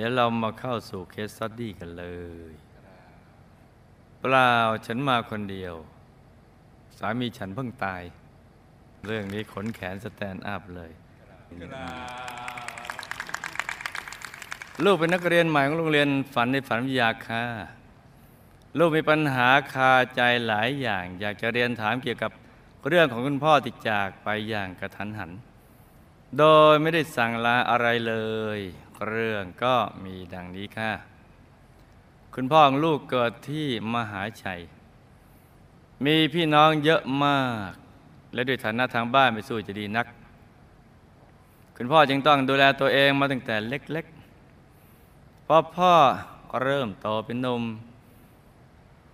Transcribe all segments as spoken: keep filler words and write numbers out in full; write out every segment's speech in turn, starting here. ดี๋ยวเรามาเข้าสู่เคสสตั๊ดดี้กันเลยเปล่าฉันมาคนเดียวสามีฉันเพิ่งตายเรื่องนี้ขนแขนสแตนด์อัพเลยลูกเป็นนักเรียนใหม่ของโรงเรียนฝันในฝันวิทยาค่ะลูกมีปัญหาคาใจหลายอย่างอยากจะเรียนถามเกี่ยวกับเรื่องของคุณพ่อที่จากไปอย่างกระทันหันโดยไม่ได้สั่งลาอะไรเลยเรื่องก็มีดังนี้ค่ะคุณพ่อของลูกเกิดที่มหาชัยมีพี่น้องเยอะมากและด้วยฐานะทางบ้านไม่สู้จะดีนักคุณพ่อจึงต้องดูแลตัวเองมาตั้งแต่เล็กๆพอพ่อเริ่มโตเป็นหนุ่ม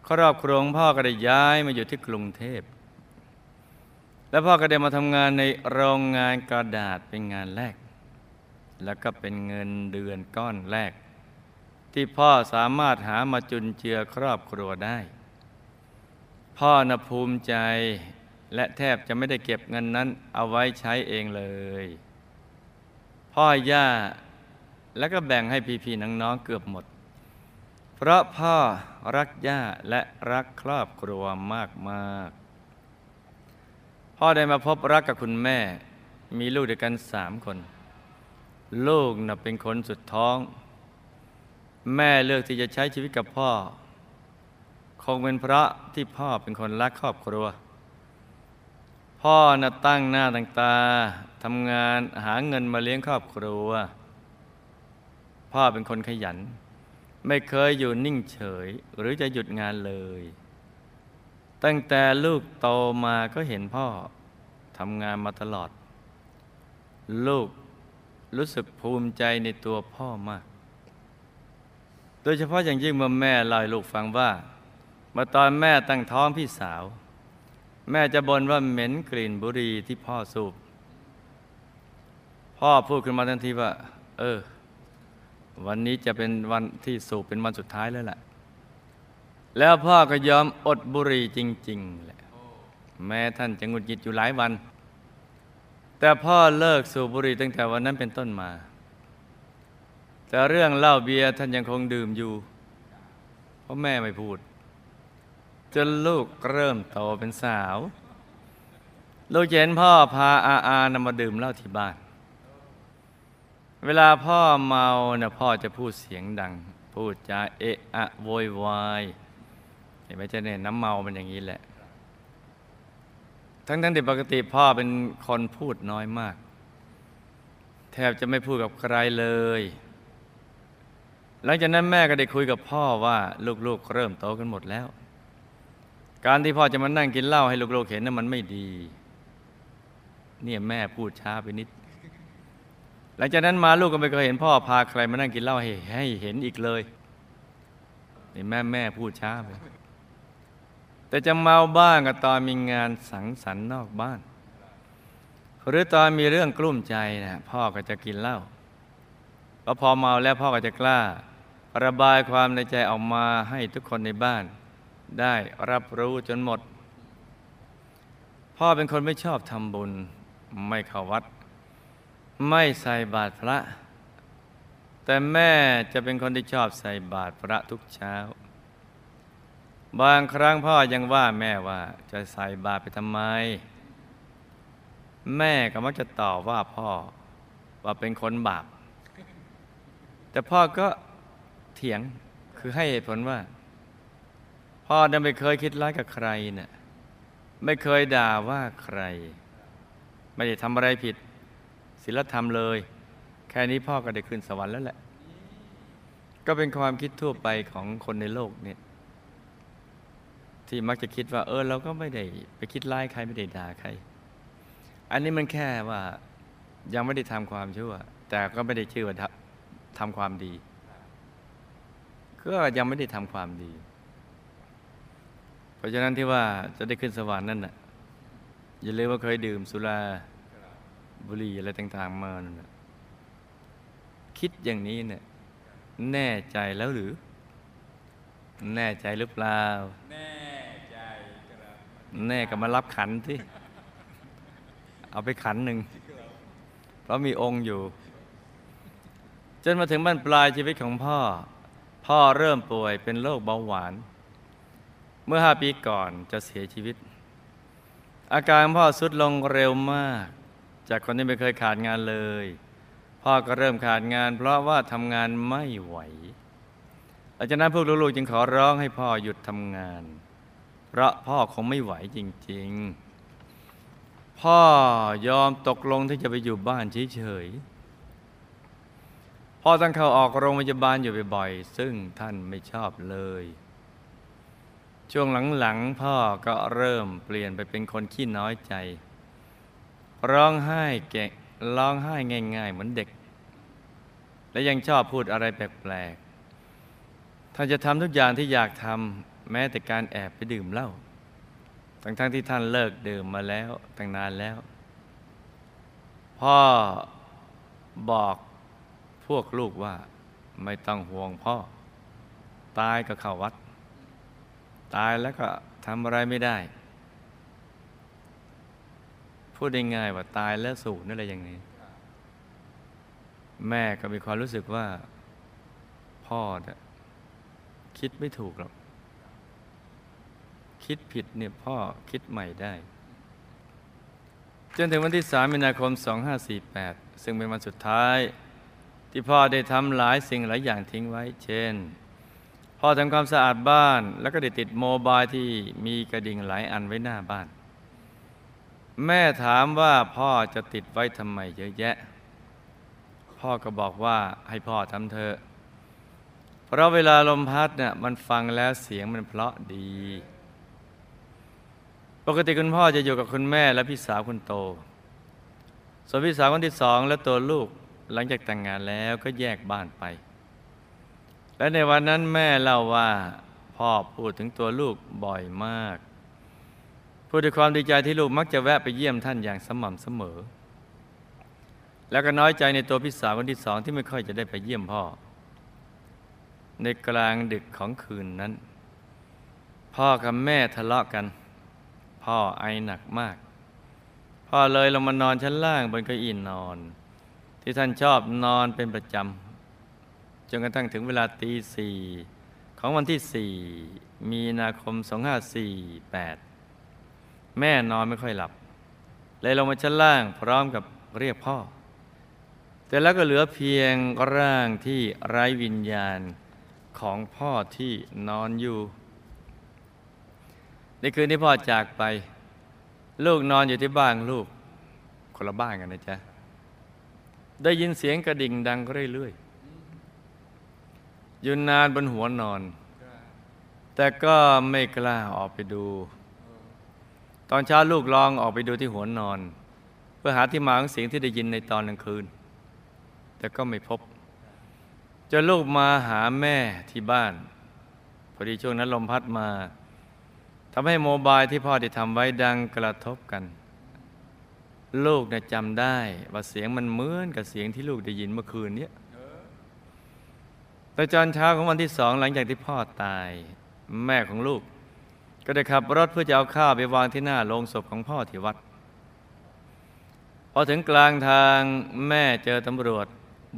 ครอบครัวพ่อก็ได้ย้ายมาอยู่ที่กรุงเทพและพ่อก็ได้มาทำงานในโรงงานกระดาษเป็นงานแรกแล้วก็เป็นเงินเดือนก้อนแรกที่พ่อสามารถหามาจุนเจือครอบครัวได้พ่อน่ะภูมิใจและแทบจะไม่ได้เก็บเงินนั้นเอาไว้ใช้เองเลยพ่อย่าแล้วก็แบ่งให้พี่ๆน้องๆเกือบหมดเพราะพ่อรักย่าและรักครอบครัวมากๆพ่อได้มาพบรักกับคุณแม่มีลูกด้วยกันสามคนลูกน่ะเป็นคนสุดท้องแม่เลือกที่จะใช้ชีวิตกับพ่อคงเป็นเพราะที่พ่อเป็นคนรักครอบครัวพ่อน่ะตั้งหน้าตั้งตาทำงานหาเงินมาเลี้ยงครอบครัวพ่อเป็นคนขยันไม่เคยอยู่นิ่งเฉยหรือจะหยุดงานเลยตั้งแต่ลูกโตมาก็เห็นพ่อทำงานมาตลอดลูกรู้สึกภูมิใจในตัวพ่อมากโดยเฉพาะอย่างยิ่งเมื่อแม่เล่าให้ลูกฟังว่าเมื่อตอนแม่ตั้งท้องพี่สาวแม่จะบ่นว่าเหม็นกลิ่นบุหรี่ที่พ่อสูบพ่อพูดขึ้นมาทันทีว่าเออวันนี้จะเป็นวันที่สูบเป็นวันสุดท้ายแล้วล่ะแล้วพ่อก็ยอมอดบุหรี่จริงๆแหละแม้ท่านจะหงุดหงิดอยู่หลายวันแต่พ่อเลิกสูบบุหรี่ตั้งแต่วันนั้นเป็นต้นมาแต่เรื่องเหล้าเบียร์ท่านยังคงดื่มอยู่เพราะแม่ไม่พูดจนลูกเริ่มโตเป็นสาวลูกเห็นพ่อพาอาอานำมาดื่มเหล้าที่บ้านเวลาพ่อเมาเนี่ยพ่อจะพูดเสียงดังพูดจาเอะอะโวยวายเห็นไหมเจ้าเนี่ยน้ำเมามันอย่างนี้แหละทั้งทั้งที่ปกติพ่อเป็นคนพูดน้อยมากแทบจะไม่พูดกับใครเลยหลังจากนั้นแม่ก็ได้คุยกับพ่อว่าลูกๆเริ่มโตกันหมดแล้วการที่พ่อจะมานั่งกินเหล้าให้ลูกๆเห็นนั้นมันไม่ดีเนี่ยแม่พูดช้าไปนิดหลังจากนั้นมาลูกก็ไม่เคยเห็นพ่อพาใครมานั่งกินเหล้าให้ให้เห็นอีกเลยนี่แม่แม่พูดช้าไปแต่จะเมาบ้างก็ตอนมีงานสังสรรค์นอกบ้านหรือตอนมีเรื่องกลุ้มใจนะพ่อก็จะกินเหล้าพอพอเมาแล้วพ่อก็จะกล้าระบายความในใจออกมาให้ทุกคนในบ้านได้รับรู้จนหมดพ่อเป็นคนไม่ชอบทำบุญไม่เข้าวัดไม่ใส่บาตรพระแต่แม่จะเป็นคนที่ชอบใส่บาตรพระทุกเช้าบางครั้งพ่อยังว่าแม่ว่าจะใส่บาตรไปทำไมแม่ก็มักจะต่อว่าพ่อว่าเป็นคนบาปแต่พ่อก็เถียงคือให้เหตุผลว่าพ่อนั้นไม่เคยคิดร้ายกับใครน่ะไม่เคยด่าว่าใครไม่ได้ทำอะไรผิดศีลธรรมเลยแค่นี้พ่อก็ได้ขึ้นสวรรค์แล้วแหละก็เป็นความคิดทั่วไปของคนในโลกเนี่ยที่มักจะคิดว่าเออเราก็ไม่ได้ไปคิดร้ายใครไม่ได้ด่าใครอันนี้มันแค่ว่ายังไม่ได้ทำความชั่วแต่ก็ไม่ได้ชื่อว่าทำความดีก็ยังไม่ได้ทำความดีเพราะฉะนั้นที่ว่าจะได้ขึ้นสวรรค์นั่นน่ะอย่าลืมว่าเคยดื่มสุราบุหรี่อะไรต่างๆมาน่ะคิดอย่างนี้เนี่ยแน่ใจแล้วหรือแน่ใจหรือเปล่าแน่ใจครับแน่ก็มารับขันที่เอาไปขันหนึ่งเพราะมีองค์อยู่ จนมาถึงบั้นปลายชีวิตของพ่อพ่อเริ่มป่วยเป็นโรคเบาหวานเมื่อห้าปีก่อนจะเสียชีวิตอาการพ่อทรุดลงเร็วมากจากคนที่ไม่เคยขาดงานเลยพ่อก็เริ่มขาดงานเพราะว่าทำงานไม่ไหวหลังจากนั้นพวกลูกๆจึงขอร้องให้พ่อหยุดทำงานเพราะพ่อคงไม่ไหวจริงๆพ่อยอมตกลงที่จะไปอยู่บ้านเฉยๆพ่อต้องเข้าออกโรงพยาบาลอยู่บ่อยๆซึ่งท่านไม่ชอบเลยช่วงหลังๆพ่อก็เริ่มเปลี่ยนไปเป็นคนขี้น้อยใจร้องไห้แกะร้องไห้ง่ายๆเหมือนเด็กและยังชอบพูดอะไรแปลกๆท่านจะทำทุกอย่างที่อยากทำแม้แต่การแอบไปดื่มเหล้าทั้งๆที่ท่านเลิกดื่มมาแล้วตั้งนานแล้วพ่อบอกพวกลูกว่าไม่ต้องห่วงพ่อตายก็เข้าวัดตายแล้วก็ทำอะไรไม่ได้พูดได้ง่ายว่าตายแล้วสูญนั่นอะไรอย่างนี้แม่ก็มีความรู้สึกว่าพ่อเนี่ยคิดไม่ถูกหรอกคิดผิดเนี่ยพ่อคิดใหม่ได้จนถึงวันที่สามมีนาคมสองห้าสี่แปดซึ่งเป็นวันสุดท้ายที่พ่อได้ทำหลายสิ่งหลายอย่างทิ้งไว้เช่นพ่อทำความสะอาดบ้านแล้วก็ได้ติดโมบายที่มีกระดิ่งหลายอันไว้หน้าบ้านแม่ถามว่าพ่อจะติดไว้ทำไมเยอะแยะพ่อก็บอกว่าให้พ่อทำเถอะเพราะเวลาลมพัดเนี่ยมันฟังแล้วเสียงมันเพราะดีปกติคุณพ่อจะอยู่กับคุณแม่และพี่สาวคนโตส่วนพี่สาวคนที่สองและตัวลูกหลังจากแต่งงานแล้วก็แยกบ้านไปและในวันนั้นแม่เล่าว่าพ่อพูดถึงตัวลูกบ่อยมากพูดด้วยความดีใจที่ลูกมักจะแวะไปเยี่ยมท่านอย่างสม่ำเสมอแล้วก็น้อยใจในตัวพี่สาวคนที่สองที่ไม่ค่อยจะได้ไปเยี่ยมพ่อในกลางดึกของคืนนั้นพ่อกับแม่ทะเลาะกันพ่อไอหนักมากพ่อเลยลงมานอนชั้นล่างบนเก้าอี้นอนที่ท่านชอบนอนเป็นประจำจนกระทั่งถึงเวลาตีสี่ของวันที่สี่มีนาคมสองห้าสี่แปดแม่นอนไม่ค่อยหลับเลยลงมาชั้นล่างพร้อมกับเรียกพ่อแต่แล้วก็เหลือเพียงร่างที่ไร้วิญญาณของพ่อที่นอนอยู่ในคืนที่พ่อจากไปลูกนอนอยู่ที่บ้านลูกคนละบ้านกันนะจ๊ะได้ยินเสียงกระดิ่งดังเรื่อยๆยืนนานบนหัวนอนแต่ก็ไม่กล้าออกไปดูตอนเช้าลูกลองออกไปดูที่หัวนอนเพื่อหาที่มาของเสียงที่ได้ยินในตอนกลางคืนแต่ก็ไม่พบจนลูกมาหาแม่ที่บ้านพอดีช่วงนั้นลมพัดมาทำให้โมบายที่พ่อได้ทำไว้ดังกระทบกันลูกน่ะจำได้ว่าเสียงมันเหมือนกับเสียงที่ลูกได้ยินเมื่อคืนนี้แต่ตอนเช้าของวันที่สองหลังจากที่พ่อตายแม่ของลูกก็ได้ขับรถเพื่อจะเอาข้าวไปวางที่หน้าโรงศพของพ่อที่วัดพอถึงกลางทางแม่เจอตำรวจ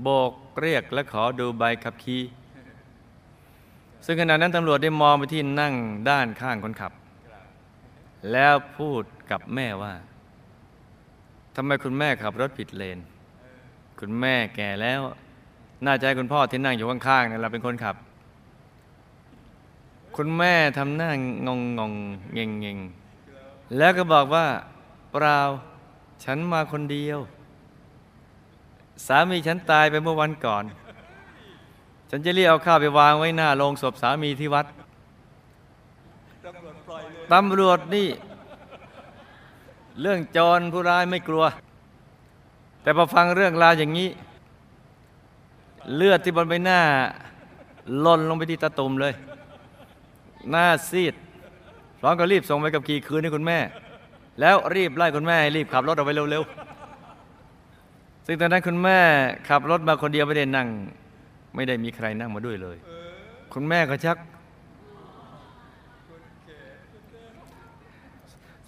โบกเรียกและขอดูใบขับขี่ซึ่งขณะนั้นตำรวจได้มองไปที่นั่งด้านข้างคนขับแล้วพูดกับแม่ว่าทำไมคุณแม่ขับรถผิดเลนคุณแม่แก่แล้วน่าจะให้คุณพ่อที่นั่งอยู่ข้างๆเนี่ยเราเป็นคนขับคุณแม่ทำหน้างงงงเง่งเง่งแล้วก็บอกว่าเปล่าฉันมาคนเดียวสามีฉันตายไปเมื่อวันก่อนฉันจะรีบเอาข้าวไปวางไว้หน้าโรงศพสามีที่วัดตำรวจนี่เรื่องโจรผู้ร้ายไม่กลัวแต่พอฟังเรื่องราวอย่างนี้เลือดที่บนใบหน้าล่นลงไปที่ตาตุ่มเลยหน้าซีดพร้อมกับรีบส่งไปกับขี่คืนให้คุณแม่แล้วรีบไล่คุณแม่รีบขับรถออกไปเร็วๆซึ่งตอนนั้นคุณแม่ขับรถมาคนเดียวไม่ได้นั่งไม่ได้มีใครนั่งมาด้วยเลยคุณแม่ก็ชัก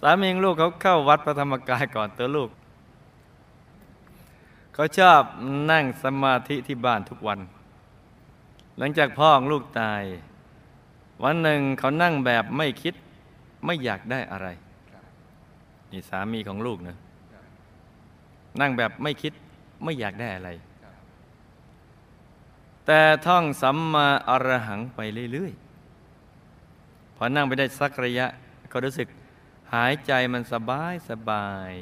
สามีลูกเขาเข้าวัดพระธรรมกายก่อนเตอลูก เขาชอบนั่งสมาธิที่บ้านทุกวันหลังจากพ่อลูกตายวันหนึ่งเขานั่งแบบไม่คิดไม่อยากได้อะไรนี่สามีของลูกนะนั่งแบบไม่คิดไม่อยากได้อะไรแต่ท่องสัมมาอรหังไปเรื่อยๆพอนั่งไปได้สักระยะก็รู้สึกหายใจมันสบายสบาย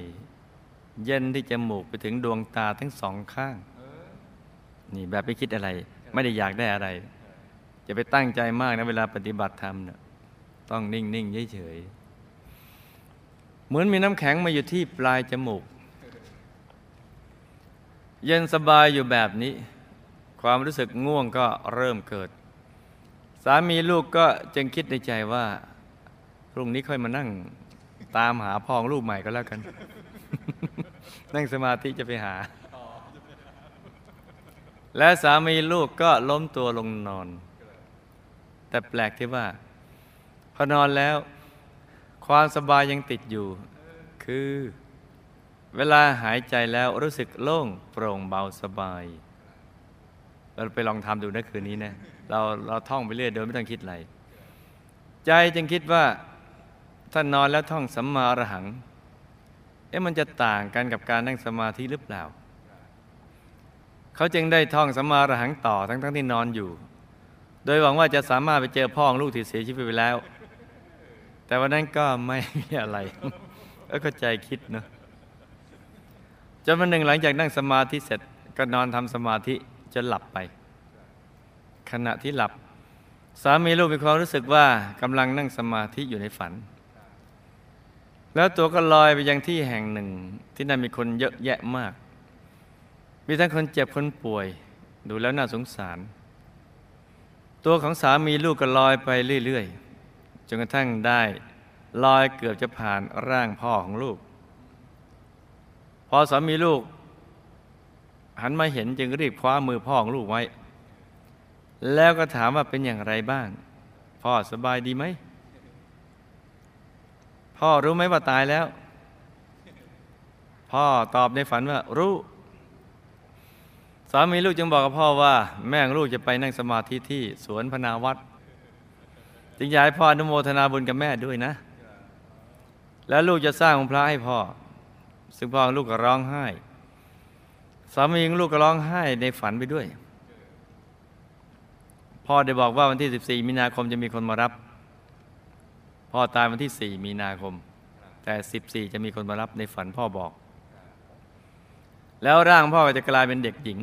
เย็นที่จมูกไปถึงดวงตาทั้งสองข้างนี่แบบไม่คิดอะไรไม่ได้อยากได้อะไรจะไปตั้งใจมากนะเวลาปฏิบัติธรรมเนี่ยต้องนิ่งๆเฉยๆเหมือนมีน้ำแข็งมาอยู่ที่ปลายจมูกเย็นสบายอยู่แบบนี้ความรู้สึกง่วงก็เริ่มเกิดสามีลูกก็จึงคิดในใจว่าพรุ่งนี้ค่อยมานั่งตามหาพ่อลูกใหม่ก็แล้วกัน นั่งสมาธิจะไปหา และสามีลูกก็ล้มตัวลงนอน แต่แปลกที่ว่าพอนอนแล้วความสบายยังติดอยู่ คือเวลาหายใจแล้วรู้สึกโล่งโปร่งเบาสบายเราไปลองทำดูนะคืนนี้นะเราเราท่องไปเรื่อยโดยไม่ต้องคิดอะไรใจจึงคิดว่าถ้านอนแล้วท่องสัมมาอรหังเอ๊ะมันจะต่างกันกับการนั่งสมาธิหรือเปล่าเขาจึงได้ท่องสัมมาอรหังต่อทั้งทั้งที่นอนอยู่โดยหวังว่าจะสามารถไปเจอพ่อของลูกที่เสียชีวิตไปแล้วแต่วันนั้นก็ไม่มีอะไรแล้วก็ใจคิดเนอะจนวันหนึ่งหลังจากนั่งสมาธิเสร็จก็นอนทำสมาธิจนหลับไปขณะที่หลับสามีลูกมีความรู้สึกว่ากำลังนั่งสมาธิอยู่ในฝันแล้วตัวก็ลอยไปยังที่แห่งหนึ่งที่นั่นมีคนเยอะแยะมากมีทั้งคนเจ็บคนป่วยดูแล้วน่าสงสารตัวของสามีลูกก็ลอยไปเรื่อยๆจนกระทั่งได้ลอยเกือบจะผ่านร่างพ่อของลูกพอสามีลูกหันมาเห็นจึงรีบคว้ามือพ่อของลูกไว้แล้วก็ถามว่าเป็นอย่างไรบ้างพ่อสบายดีไหมพ่อรู้ไหมว่าตายแล้วพ่อตอบในฝันว่ารู้สามีลูกจึงบอกกับพ่อว่าแม่ของลูกจะไปนั่งสมาธิที่สวนพนาวัดจึงอยากให้พ่ออนุโมทนาบุญกับแม่ด้วยนะแล้วลูกจะสร้างองค์พระให้พ่อซึ่งพ่อลูกก็ร้องไห้สามีของลูกก็ร้องไห้ในฝันไปด้วยพ่อได้บอกว่าวันที่สิบสี่มีนาคมจะมีคนมารับพ่อตายวันที่สี่มีนาคมแต่สิบสี่จะมีคนมารับในฝันพ่อบอกแล้วร่างพ่อจะกลายเป็นเด็กหญิง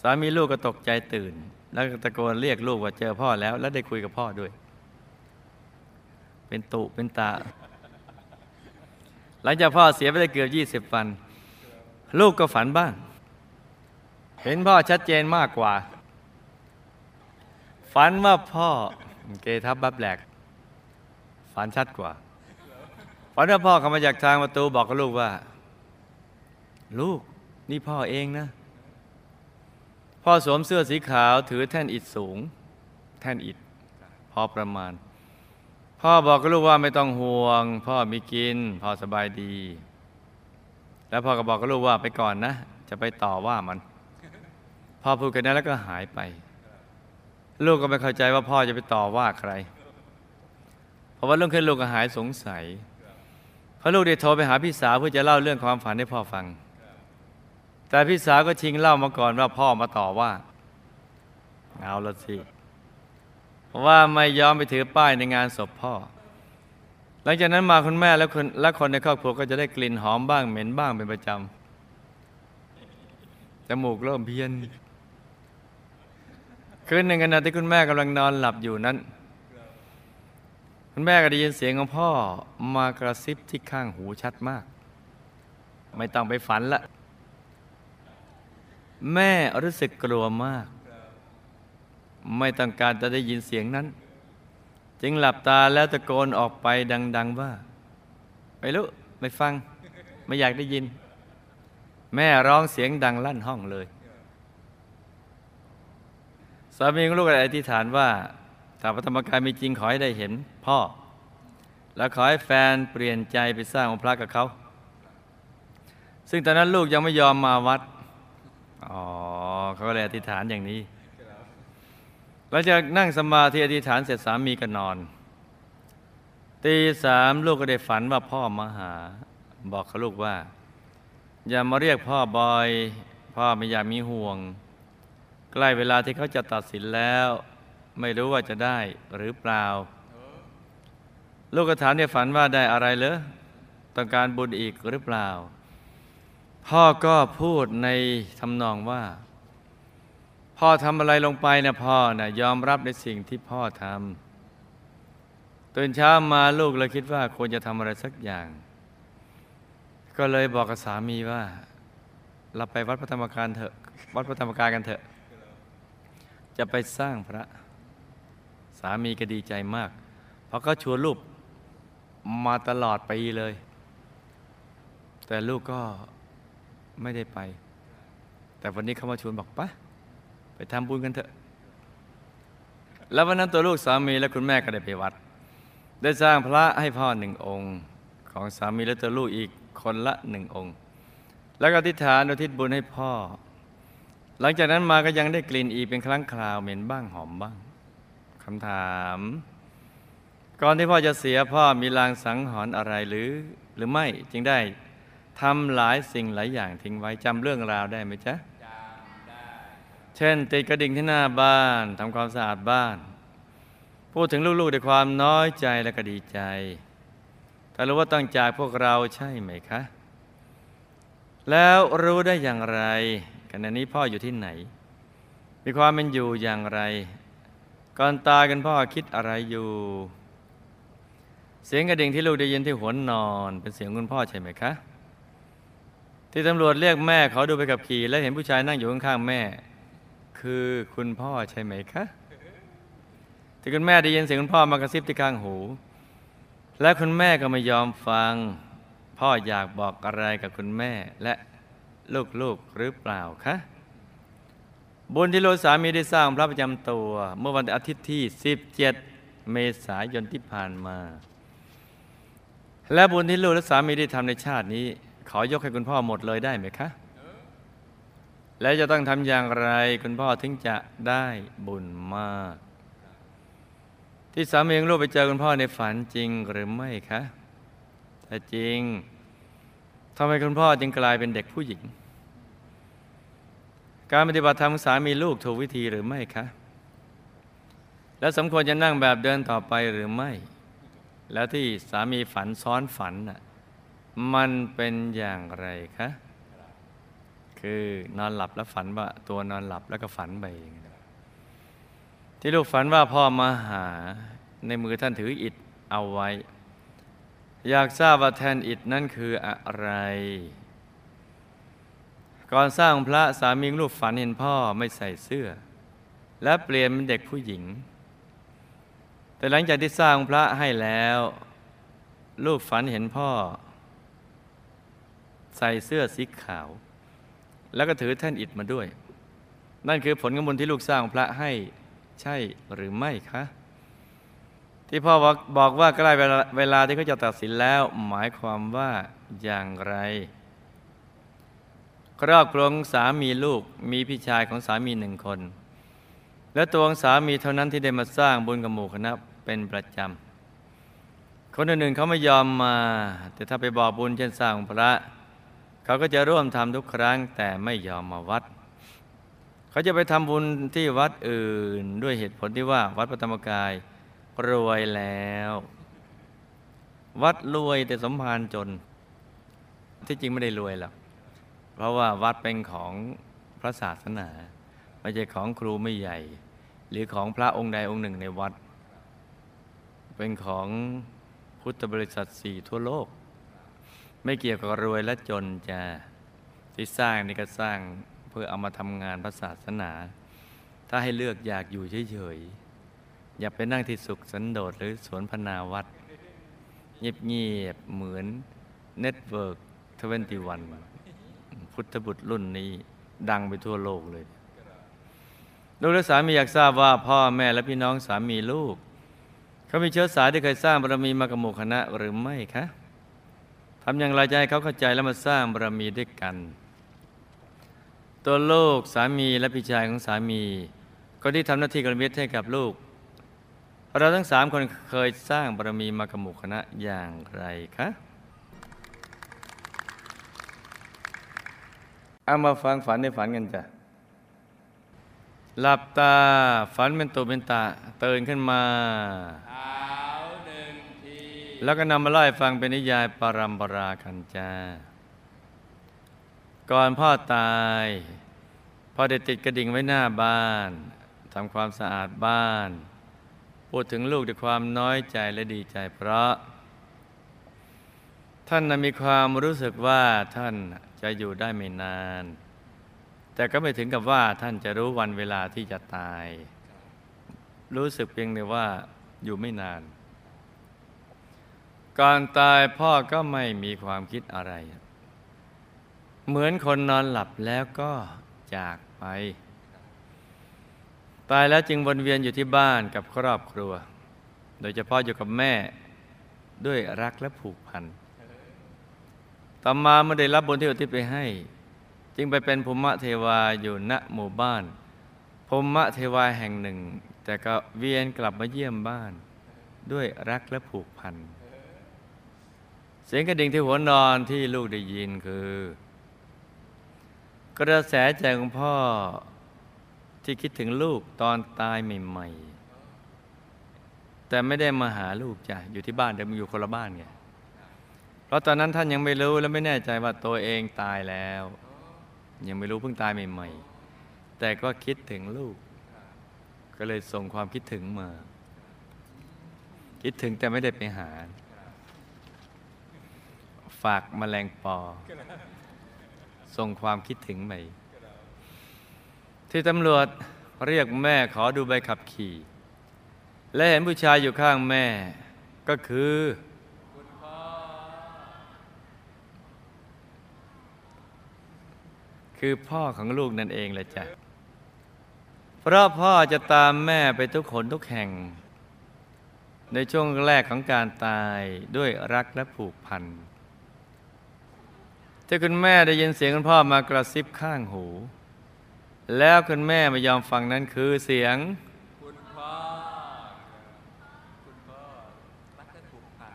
สามีลูกก็ตกใจตื่นแล้วตะโกนเรียกลูกว่าเจอพ่อแล้วและได้คุยกับพ่อด้วยเป็นตุเป็นตาหลังจากพ่อเสียไปได้เกือบยี่สิบวันลูกก็ฝันบ้างเห็นพ่อชัดเจนมากกว่าฝันว่าพ่อเกทับบับแหลกฝันชัดกว่าฝันว่าพ่อเข้ามาจากทางประตูบอกกับลูกว่าลูกนี่พ่อเองนะพ่อสวมเสื้อสีขาวถือแท่นอิฐสูงแท่นอิฐพอประมาณพ่อบอกกับลูกว่าไม่ต้องห่วงพ่อมีกินพ่อสบายดีแล้วพ่อก็บอกกับลูกว่าไปก่อนนะจะไปต่อว่ามันพ่อพูดกันนั้นแล้วก็หายไปลูกก็ไม่เข้าใจว่าพ่อจะไปต่อว่าใครเพราะว่าเรื่องขึ้นลูกก็หายสงสัยเพราะลูกได้โทรไปหาพี่สาวเพื่อจะเล่าเรื่องความฝันให้พ่อฟังแต่พี่สาวก็ชิงเล่ามาก่อนว่าพ่อมาต่อว่าเอาละสิเพราะว่าไม่ยอมไปถือป้ายในงานศพพ่อหลังจากนั้นมาคุณแม่และคนและคนในครอบครัวก็จะได้กลิ่นหอมบ้างเหม็นบ้างเป็นประจำจมูกเริ่มเพี้ยนคืนหนึ่งขณะที่คุณแม่กำลังนอนหลับอยู่นั้นคุณแม่ก็ได้ยินเสียงของพ่อมากระซิบที่ข้างหูชัดมากไม่ต้องไปฝันละแม่รู้สึกกลัวมากไม่ต้องการจะได้ยินเสียงนั้นจึงหลับตาแล้วตะโกนออกไปดังๆว่าไม่รู้ไม่ฟังไม่อยากได้ยินแม่ร้องเสียงดังลั่นห้องเลยสามีของลูกก็อธิษฐานว่าถ้าพระธรรมกายมีจริงขอให้ได้เห็นพ่อและขอให้แฟนเปลี่ยนใจไปสร้างองค์พระกับเขา ซึ่งตอนนั้นลูกยังไม่ยอมมาวัดอ๋อเขาก็เลยอธิษฐานอย่างนี้หลังจากนั่งสมาธิอธิษฐานเสร็จสามีก็นอนตีสามลูกก็ได้ฝันว่าพ่อมาหาบอกกับลูกว่าอย่ามาเรียกพ่อบ่อยพ่อไม่อยากมีห่วงใกล้เวลาที่เขาจะตัดสินแล้วไม่รู้ว่าจะได้หรือเปล่าลูกก็ถามในฝันว่าได้อะไรเหรอต้องการบุญอีกหรือเปล่าพ่อก็พูดในทำนองว่าพ่อทำอะไรลงไปนะพ่อนะยอมรับในสิ่งที่พ่อทำตื่นเช้ามาลูกเลยคิดว่าควรจะทำอะไรสักอย่างก็เลยบอกกับสามีว่าเราไปวัดพระธรรมกายเถอะวัดพระธรรมกายกันเถอะจะไปสร้างพระสามีก็ดีใจมากเพราะก็ชวนลูกมาตลอดปีเลยแต่ลูกก็ไม่ได้ไปแต่วันนี้เขามาชวนบอกป่ะไปทำบุญกันเถอะแล้ววันนั้นตัวลูกสามีและคุณแม่ก็ได้ไปวัดได้สร้างพระให้พ่อหนึ่งองค์ของสามีและตัวลูกอีกคนละหนึ่งองค์แล้วก็อธิษฐานอุทิศบุญให้พ่อหลังจากนั้นมาก็ยังได้กลิ่นอีกเป็นครั้งคราวเหม็นบ้างหอมบ้างคำถามก่อนที่พ่อจะเสียพ่อมีลางสังหรณ์อะไรหรือหรือไม่จึงได้ทำหลายสิ่งหลายอย่างทิ้งไว้จำเรื่องราวได้ไหมจ๊ะจำได้เช่นติดกระดิ่งที่หน้าบ้านทำความสะอาดบ้านพูดถึงลูกๆด้วยความน้อยใจและก็ดีใจแต่รู้ว่าต้องจากพวกเราใช่ไหมคะแล้วรู้ได้อย่างไรขณะนี้พ่ออยู่ที่ไหนมีความเป็นอยู่อย่างไรก่อนตายกันพ่อคิดอะไรอยู่เสียงกระดิ่งที่ลูกได้ยินที่หัวนอนเป็นเสียงคุณพ่อใช่ไหมคะที่ตำรวจเรียกแม่เขาดูไปกับขี่และเห็นผู้ชายนั่งอยู่ข้างๆแม่คือคุณพ่อใช่ไหมคะที่คุณแม่ได้ยินเสียงคุณพ่อมากระซิบที่ข้างหูและคุณแม่ก็ไม่ยอมฟังพ่ออยากบอกอะไรกับคุณแม่และลูกๆหรือเปล่าคะบุญที่ลูกสามีได้สร้างพระประจำตัวเมื่อวันอาทิตย์ที่สิบเจ็ดเมษายนที่ผ่านมาและบุญที่ลูกและสามีได้ทำในชาตินี้ขอยกให้คุณพ่อหมดเลยได้ไหมคะและจะต้องทำอย่างไรคุณพ่อถึงจะได้บุญมากที่สามีลูกไปเจอคุณพ่อในฝันจริงหรือไม่คะถ้าจริงทำไมคุณพ่อจึงกลายเป็นเด็กผู้หญิงการปฏิบัติธรรมของสามีลูกถูกวิธีหรือไม่คะและสมควรจะนั่งแบบเดินต่อไปหรือไม่แล้วที่สามีฝันซ้อนฝันน่ะมันเป็นอย่างไรคะคือนอนหลับแล้วฝันว่าตัวนอนหลับแล้วก็ฝันไปเองที่ลูกฝันว่าพ่อมาหาในมือท่านถืออิฐเอาไว้อยากทราบว่าแทนอิฐนั่นคืออะไรก่อนสร้างพระสามีลูกฝันเห็นพ่อไม่ใส่เสื้อและเปลี่ยนเป็นเด็กผู้หญิงแต่หลังจากที่สร้างพระให้แล้วลูกฝันเห็นพ่อใส่เสื้อสีขาวแล้วก็ถือแท่นอิฐมาด้วยนั่นคือผลของบุญที่ลูกสร้างพระให้ใช่หรือไม่คะที่พ่อบอกว่าใกล้เวลาที่เขาจะตัดสินแล้วหมายความว่าอย่างไรครอบครัวสามีลูกมีพี่ชายของสามีหนึ่งคนและตัวของสามีเท่านั้นที่ได้มาสร้างบุญกับหมู่คณะเป็นประจำคนอื่นๆเขาไม่ยอมมาแต่ถ้าไปบอกบุญเช่นสร้างพระเขาก็จะร่วมทำทุกครั้งแต่ไม่ยอมมาวัดเขาจะไปทำบุญที่วัดอื่นด้วยเหตุผลที่ว่าวัดพระธรรมกายรวยแล้ววัดรวยแต่สมภารจนที่จริงไม่ได้รวยหรอกเพราะว่าวัดเป็นของพระศาสนาไม่ใช่ของครูไม่ใหญ่หรือของพระองค์ใดองค์หนึ่งในวัดเป็นของพุทธบริษัทสี่ทั่วโลกไม่เกี่ยวกับรวยและจนจะที่สร้างนี่ก็สร้างเพื่อเอามาทำงานพระศาสนาถ้าให้เลือกอยากอยู่เฉยๆอยากไปนั่งที่สุขสันโดษหรือสวนพนาวัดเงียบๆเหมือนเน็ตเวิร์กทเวนตี้วันพุทธบุตรรุ่นนี้ดังไปทั่วโลกเลยลูกและสามีอยากทราบว่าพ่อแม่และพี่น้องสามีลูกเขามีเชื้อสายที่เคยสร้างบารมีมากับหมู่คณะหรือไม่คะ ทำอย่างไรจะให้เขาเข้าใจและมาสร้างบารมีด้วยกันตัวลูกสามีและพี่ชายของสามีก็ได้ทำหน้าที่กัลยาณมิตรให้กับลูกเราทั้งสามคนเคยสร้างบารมีมากับหมู่คณะอย่างไรคะเอามาฟังฝันในฝันกันจ้ะหลับตาฝันเป็นตุเป็นตะตื่นขึ้นมาแล้วก็นำมาไล่ฟังเป็นนิยายปรัมปรากันจ้าก่อนพ่อตายพ่อได้ติดกระดิ่งไว้หน้าบ้านทำความสะอาดบ้านพูดถึงลูกด้วยความน้อยใจและดีใจเพราะท่านมีความรู้สึกว่าท่านจะอยู่ได้ไม่นานแต่ก็ไม่ถึงกับว่าท่านจะรู้วันเวลาที่จะตายรู้สึกเพียงแต่ว่าอยู่ไม่นานก่อนตายพ่อก็ไม่มีความคิดอะไรเหมือนคนนอนหลับแล้วก็จากไปตายแล้วจึงวนเวียนอยู่ที่บ้านกับครอบครัวโดยเฉพาะอยู่กับแม่ด้วยรักและผูกพันต่อมาเมื่อได้รับบุญที่อุทิศไปให้จึงไปเป็นภูมิเทวาอยู่ณหมู่บ้านภูมิเทวาแห่งหนึ่งแต่ก็เวียนกลับมาเยี่ยมบ้านด้วยรักและผูกพันเสียงกระดิ่งที่หัวนอนที่ลูกได้ยินคือกระแสใจของพ่อที่คิดถึงลูกตอนตายใหม่ๆแต่ไม่ได้มาหาลูกจ้ะอยู่ที่บ้านแต่อยู่คนละบ้านไงเพราะตอนนั้นท่านยังไม่รู้และไม่แน่ใจว่าตัวเองตายแล้วยังไม่รู้เพิ่งตายใหม่ๆแต่ก็คิดถึงลูกก็เลยส่งความคิดถึงมาคิดถึงแต่ไม่ได้ไปหาฝากแมลงปอส่งความคิดถึงใหม่ที่ตำรวจเรียกแม่ขอดูใบขับขี่และเห็นผู้ชายอยู่ข้างแม่ก็คือคุณพ่อคือพ่อของลูกนั่นเองแหละจ้ะเพราะพ่อจะตามแม่ไปทุกคนทุกแห่งในช่วงแรกของการตายด้วยรักและผูกพันที่คุณแม่ได้ยินเสียงคุณพ่อมากระซิบข้างหูแล้วคุณแม่ไม่ยอมฟังนั้นคือเสียงคุณพ่อคุณพ่อรักและผูกพัน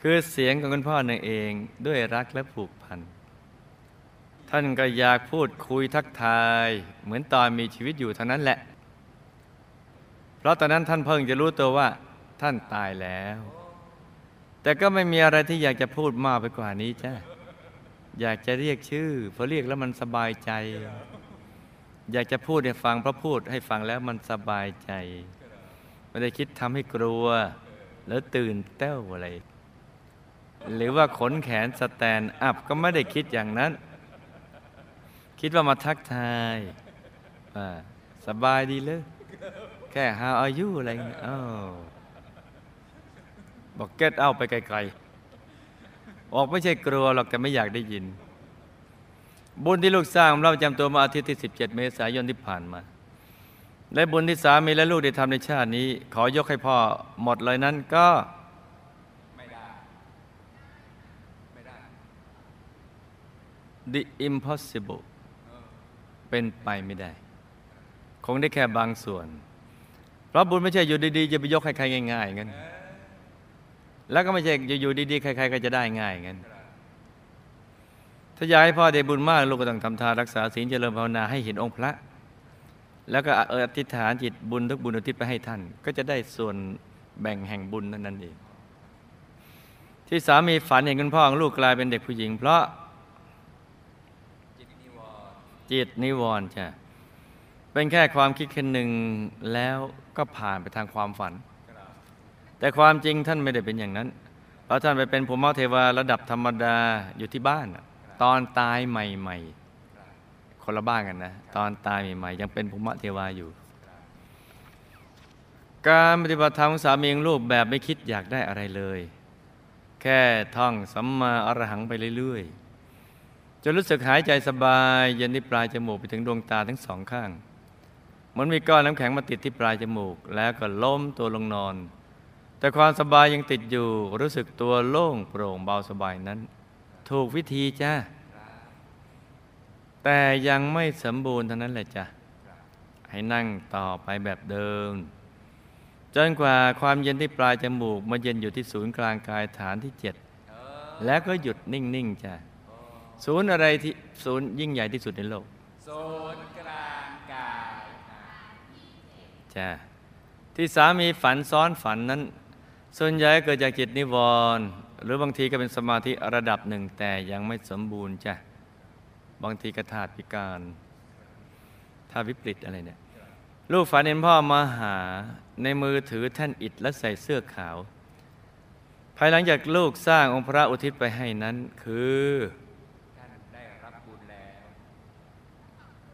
คือเสียงของคุณพ่อนั่นเองด้วยรักและผูกพันท่านก็อยากพูดคุยทักทายเหมือนตอนมีชีวิตอยู่เท่านั้นแหละเพราะตอนนั้นท่านเพิ่งจะรู้ตัวว่าท่านตายแล้วแต่ก็ไม่มีอะไรที่อยากจะพูดมากไปกว่านี้จ้ะอยากจะเรียกชื่อพอเรียกแล้วมันสบายใจอยากจะพูดให้ฟังเพราะพูดให้ฟังแล้วมันสบายใจไม่ได้คิดทำให้กลัวแล้วตื่นเต้าอะไรหรือว่าขนแขนสแตนด์อัพก็ไม่ได้คิดอย่างนั้นคิดว่ามาทักทายสบายดีเลยแค่ how are you อะไรอ้าวบอก get out ไปไกลๆออกไม่ใช่กลัวหรอกแต่ไม่อยากได้ยินบุญที่ลูกสร้างเราจำตัวมาอาทิตย์ที่สิบเจ็ดเมษายนที่ผ่านมาและบุญที่สามีและลูกได้ทำในชาตินี้ขอยกให้พ่อหมดเลยนั้นก็ไม่ได้ไม่ได้ The impossible เป็นไปไม่ได้คงได้แค่บางส่วนเพราะบุญไม่ใช่อยู่ดีๆจะไปยกให้ใครง่ายๆงั้นแล้วก็ไม่ใช่อยู่ดีๆใครๆก็จะได้ง่ายงั้นถ้าอยากให้พ่อได้บุญมากลูกก็ต้องทำทานรักษาศีลเจริญภาวนาให้เห็นองค์พระแล้วก็อธิษฐานจิตบุญทุกบุญอุทิศไปให้ท่านก็จะได้ส่วนแบ่งแห่งบุญนั้นนั่นเองที่สามีฝันเห็นคุณพ่อของลูกกลายเป็นเด็กผู้หญิงเพราะจิตนิวรณ์จิตนิวรณ์จ้ะเป็นแค่ความคิดแค่หนึ่งแล้วก็ผ่านไปทางความฝันแต่ความจริงท่านไม่ได้เป็นอย่างนั้นเพราะท่านไปเป็นภูมิเทวาระดับธรรมดาอยู่ที่บ้านตอนตายใหม่ๆคนละบ้านกันนะตอนตายใหม่ๆยังเป็นภูมิเทวาอยู่การปฏิบัติธรรมของสามีของลูกแบบไม่คิดอยากได้อะไรเลยแค่ท่องสัมมาอรหังไปเรื่อยๆจนรู้สึกหายใจสบายเย็นที่ปลายจมูกไปถึงดวงตาทั้งสองข้างเหมือนมีก้อนน้ำแข็งมาติดที่ปลายจมูกแล้วก็ล้มตัวลงนอนแต่ความสบายยังติดอยู่รู้สึกตัวโล่งโปร่งเบาสบายนั้น ถูกวิธีจ้ะแต่ยังไม่สมบูรณ์เท่านั้นแหละจ้ะให้นั่งต่อไปแบบเดิมจนกว่าความเย็นที่ปลายจมูกมาเย็นอยู่ที่ศูนย์กลางกายฐานที่เจ็ดแล้วก็หยุดนิ่งๆจ้ะศูนย์อะไรที่ศูนย์ยิ่งใหญ่ที่สุดในโลกศูนย์กลางกายจ้ะที่สามีฝันซ้อนฝันนั้นส่วนใหญ่เกิดจากจิตนิวรณ์หรือบางทีก็เป็นสมาธิระดับหนึ่งแต่ยังไม่สมบูรณ์จ้ะบางทีก็ธาตุพิการธาตุวิปริตอะไรเนี่ยลูกฝันเห็นพ่อมาหาในมือถือแท่นอิฐและใส่เสื้อขาวภายหลังจากลูกสร้างองค์พระอุทิศไปให้นั้นคือท่านได้รับบุญแล้ว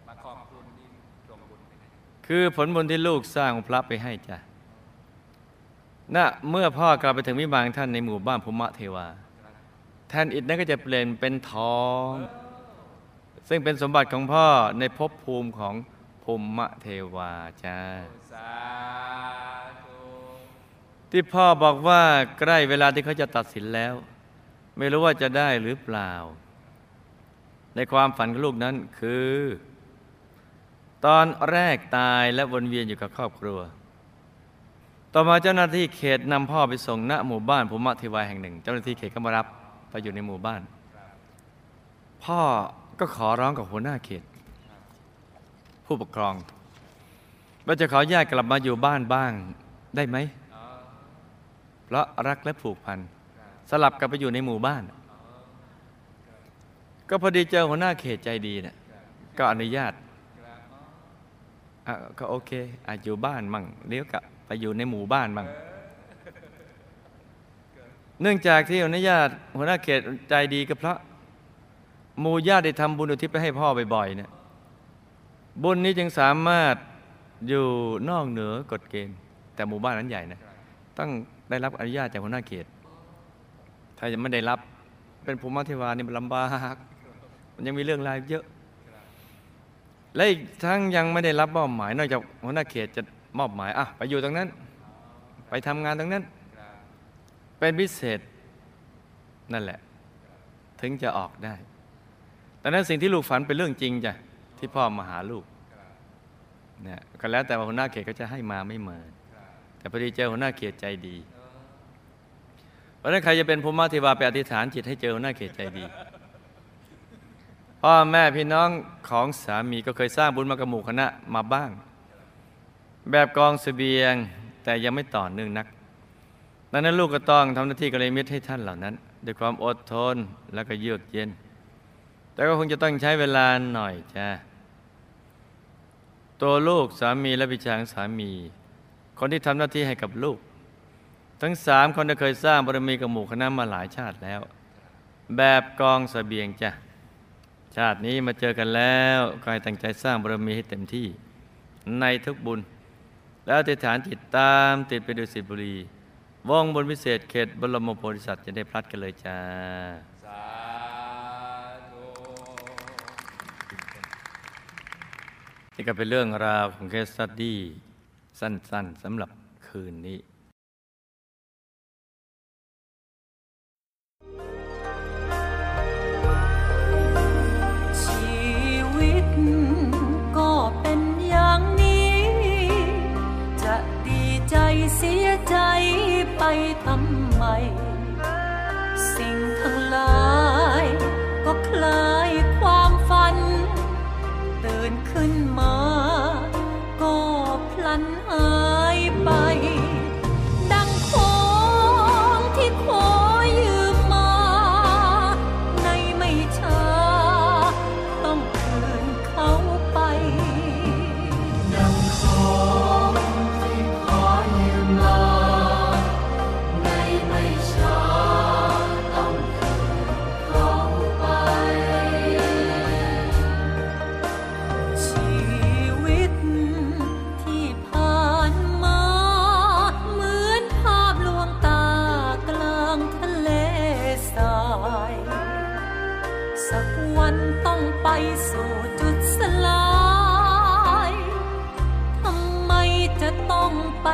มาขอบคุณที่ส่งบุญไปให้คือผลบุญที่ลูกสร้างองค์พระไปให้จ้ะนะเมื่อพ่อกลับไปถึงวิมานท่านในหมู่บ้านภูมะเทวาแท่นอิฐนั้นก็จะเปลี่ยนเป็นทองซึ่งเป็นสมบัติของพ่อในภพภูมิของภูมะเทวาจ้าที่พ่อบอกว่าใกล้เวลาที่เขาจะตัดสินแล้วไม่รู้ว่าจะได้หรือเปล่าในความฝันของลูกนั้นคือตอนแรกตายและวนเวียนอยู่กับครอบครัวต่อมาเจ้าหน้าที่เขตนำพ่อไปส่งณหมู่บ้านภูมะเทวาแห่งหนึ่งเจ้าหน้าที่เขตก็มารับไปอยู่ในหมู่บ้านพ่อก็ขอร้องกับหัวหน้าเขตผู้ปกครองว่าจะขอญาติกลับมาอยู่บ้านบ้างได้ไหมเพราะรักและผูกพันสลับกันไปอยู่ในหมู่บ้านก็พอดีเจอหัวหน้าเขตใจดีเนี่ยก็อนุญาตก็โอเคอาจอยู่บ้านมั่งเดี๋ยวก็ไปอยู่ในหมู่บ้านมั่งเนื่องจากที่อนุญาตหัวหน้าเขตใจดีก็เพราะหมู่ญาติได้ทำบุญอุทิศไปให้พ่อบ่อยๆเนี่ยบุญนี้จึงสามารถอยู่นอกเหนือกฎเกณฑ์แต่หมู่บ้านนั้นใหญ่นะต้องได้รับอนุญาตจากหัวหน้าเขตถ้าจะไม่ได้รับเป็นภูมิเทวานี่มันลำบากมันยังมีเรื่องราวเยอะและอีกทั้งยังไม่ได้รับมอบหมายนอกจากหัวหน้าเขตจะมอบหมายอ่ะไปอยู่ตรงนั้นไปทำงานตรงนั้นเป็นพิเศษนั่นแหละถึงจะออกได้แต่นั้นสิ่งที่ลูกฝันเป็นเรื่องจริงจ้ะที่พ่อมาหาลูกเนี่ยก็แล้วแต่ว่าหัวหน้าเขตก็จะให้มาไม่มาแต่พอดีเจอหัวหน้าเขตใจดีเพราะนั้นใครจะเป็นภูมิเทวาไปอธิษฐานจิตให้เจอหัวหน้าเขตใจดีพ่อแม่พี่น้องของสามีก็เคยสร้างบุญมากระหมู่คณะมาบ้างแบบกองเสบียงแต่ยังไม่ต่อเนื่องนักดังนั้นลูกก็ต้องทำหน้าที่กัลยาณมิตรให้ท่านเหล่านั้นด้วยความอดทนและก็เยือกเย็นแต่ก็คงจะต้องใช้เวลาหน่อยจ้ะตัวลูกสามีและพี่ชายสามีคนที่ทำหน้าที่ให้กับลูกทั้งสามคนได้เคยสร้างบารมีกับหมู่คณะมาหลายชาติแล้วแบบกองเสบียงจ้ะชาตินี้มาเจอกันแล้วก็ให้ตั้งใจสร้างบารมีให้เต็มที่ในทุกบุญแล้วติดฐานจิตตามติดไปดูสิบุรีว่องบนพิเศษเขตบรมโพธิสัตว์จะได้พลัดกันเลยจ้านี่ก็เป็นเรื่องราวของเคสสตั๊ดดี้สั้นๆสำหรับคืนนี้ชีวิตก็เป็นอย่างนี้จะดีใจเสียใจไปทำไมสิ่งทั้งหลายก็คล้ายความฝันตื่นขึ้นมาก็พลันหายไปดังของที่ขอยืมมาในไม่ช้าต้องคืนเขาไปดังของที่ขอยืมมาในไม่ช้าต้องคืนเขาไปไปสู่จุดสลายทำไมจะต้องไป